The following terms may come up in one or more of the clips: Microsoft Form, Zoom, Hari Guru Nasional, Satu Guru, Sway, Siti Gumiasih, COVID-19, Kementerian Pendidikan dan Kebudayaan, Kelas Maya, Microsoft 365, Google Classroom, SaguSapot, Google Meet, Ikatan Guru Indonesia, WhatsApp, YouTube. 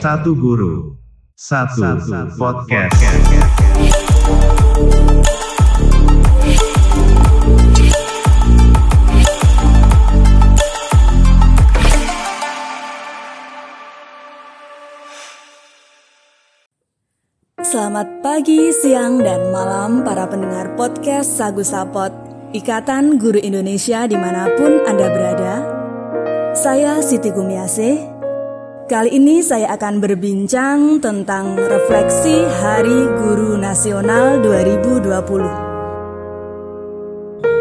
Satu Guru, Satu Podcast. Selamat pagi, siang, dan malam para pendengar podcast SaguSapot, Ikatan Guru Indonesia dimanapun Anda berada. Saya Siti Gumiasih. Kali ini saya akan berbincang tentang refleksi Hari Guru Nasional 2020.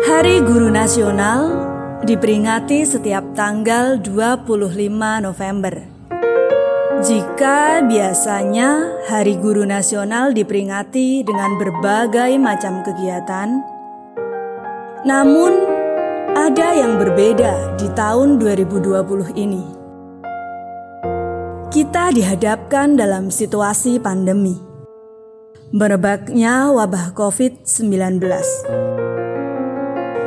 Hari Guru Nasional diperingati setiap tanggal 25 November. Jika biasanya Hari Guru Nasional diperingati dengan berbagai macam kegiatan, namun ada yang berbeda di tahun 2020 ini. Kita dihadapkan dalam situasi pandemi, merebaknya wabah COVID-19.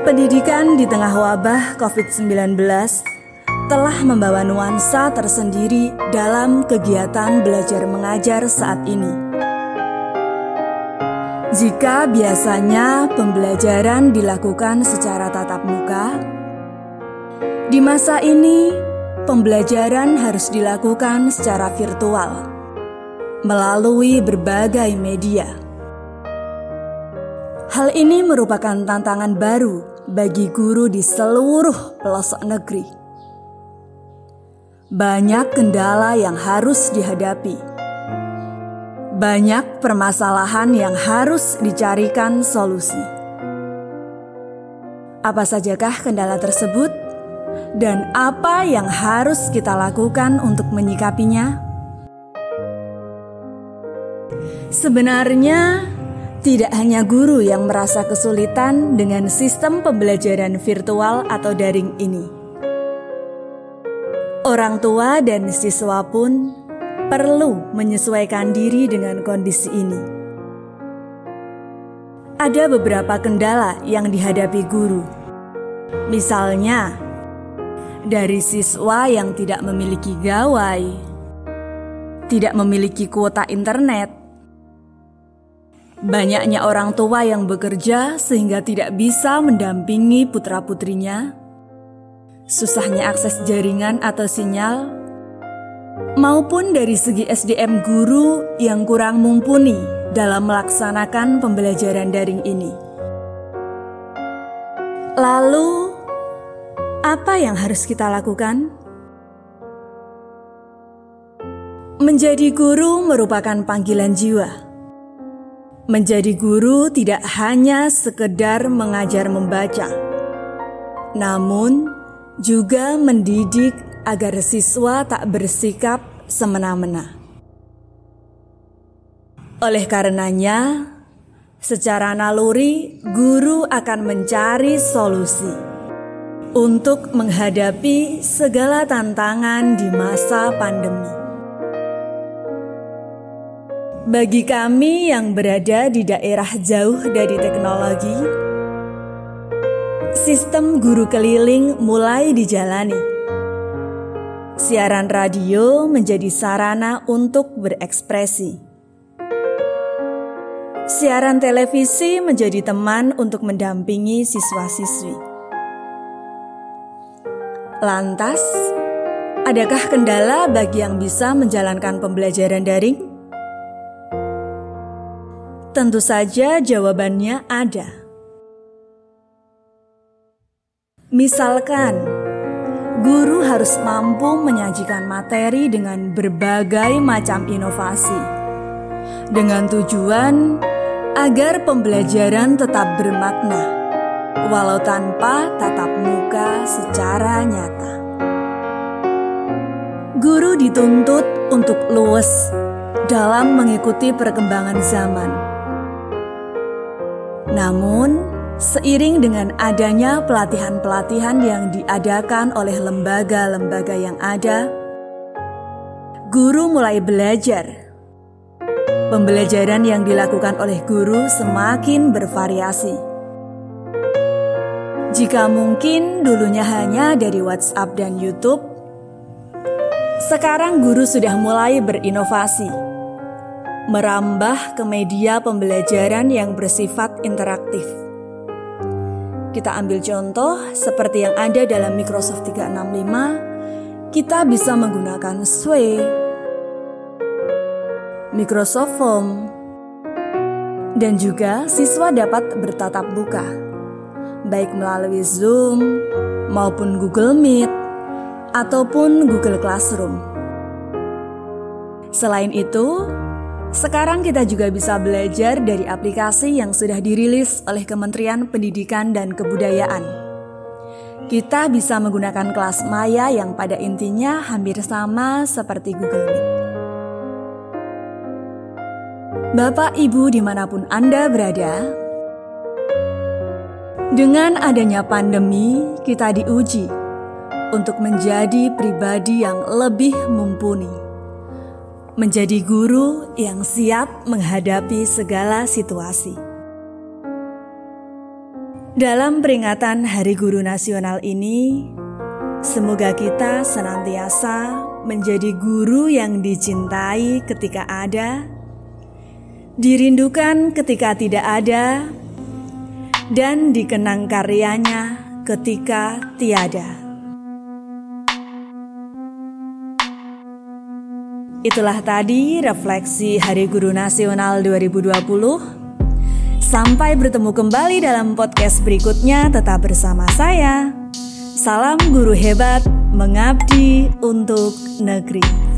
Pendidikan di tengah wabah COVID-19 telah membawa nuansa tersendiri dalam kegiatan belajar mengajar saat ini. Jika biasanya pembelajaran dilakukan secara tatap muka, di masa ini pembelajaran harus dilakukan secara virtual melalui berbagai media. Hal ini merupakan tantangan baru bagi guru di seluruh pelosok negeri. Banyak kendala yang harus dihadapi. Banyak permasalahan yang harus dicarikan solusi. Apa sajakah kendala tersebut? Dan apa yang harus kita lakukan untuk menyikapinya? Sebenarnya, tidak hanya guru yang merasa kesulitan dengan sistem pembelajaran virtual atau daring ini. Orang tua dan siswa pun perlu menyesuaikan diri dengan kondisi ini. Ada beberapa kendala yang dihadapi guru. Misalnya, dari siswa yang tidak memiliki gawai, tidak memiliki kuota internet, banyaknya orang tua yang bekerja sehingga tidak bisa mendampingi putra-putrinya, susahnya akses jaringan atau sinyal, maupun dari segi SDM guru yang kurang mumpuni dalam melaksanakan pembelajaran daring ini. Lalu, apa yang harus kita lakukan? Menjadi guru merupakan panggilan jiwa. Menjadi guru tidak hanya sekedar mengajar membaca, namun juga mendidik agar siswa tak bersikap semena-mena. Oleh karenanya, secara naluri guru akan mencari solusi untuk menghadapi segala tantangan di masa pandemi. Bagi kami yang berada di daerah jauh dari teknologi, sistem guru keliling mulai dijalani. Siaran radio menjadi sarana untuk berekspresi. Siaran televisi menjadi teman untuk mendampingi siswa-siswi. Lantas, adakah kendala bagi yang bisa menjalankan pembelajaran daring? Tentu saja jawabannya ada. Misalkan, guru harus mampu menyajikan materi dengan berbagai macam inovasi, dengan tujuan agar pembelajaran tetap bermakna, walau tanpa tatap muka secara nyata. Guru dituntut untuk luwes dalam mengikuti perkembangan zaman. Namun, seiring dengan adanya pelatihan-pelatihan yang diadakan oleh lembaga-lembaga yang ada, guru mulai belajar. Pembelajaran yang dilakukan oleh guru semakin bervariasi. Jika mungkin dulunya hanya dari WhatsApp dan YouTube, Sekarang guru sudah mulai berinovasi, merambah ke media pembelajaran yang bersifat interaktif. Kita ambil contoh seperti yang ada dalam Microsoft 365, kita bisa menggunakan Sway, Microsoft Form, dan juga siswa dapat bertatap muka, baik melalui Zoom maupun Google Meet, ataupun Google Classroom. Selain itu, sekarang kita juga bisa belajar dari aplikasi yang sudah dirilis oleh Kementerian Pendidikan dan Kebudayaan. Kita bisa menggunakan Kelas Maya yang pada intinya hampir sama seperti Google Meet. Bapak Ibu dimanapun Anda berada, dengan adanya pandemi kita diuji untuk menjadi pribadi yang lebih mumpuni, menjadi guru yang siap menghadapi segala situasi. Dalam peringatan Hari Guru Nasional ini, semoga kita senantiasa menjadi guru yang dicintai ketika ada, dirindukan ketika tidak ada, dan dikenang karyanya ketika tiada. Itulah tadi refleksi Hari Guru Nasional 2020. Sampai bertemu kembali dalam podcast berikutnya, tetap bersama saya. Salam guru hebat, mengabdi untuk negeri.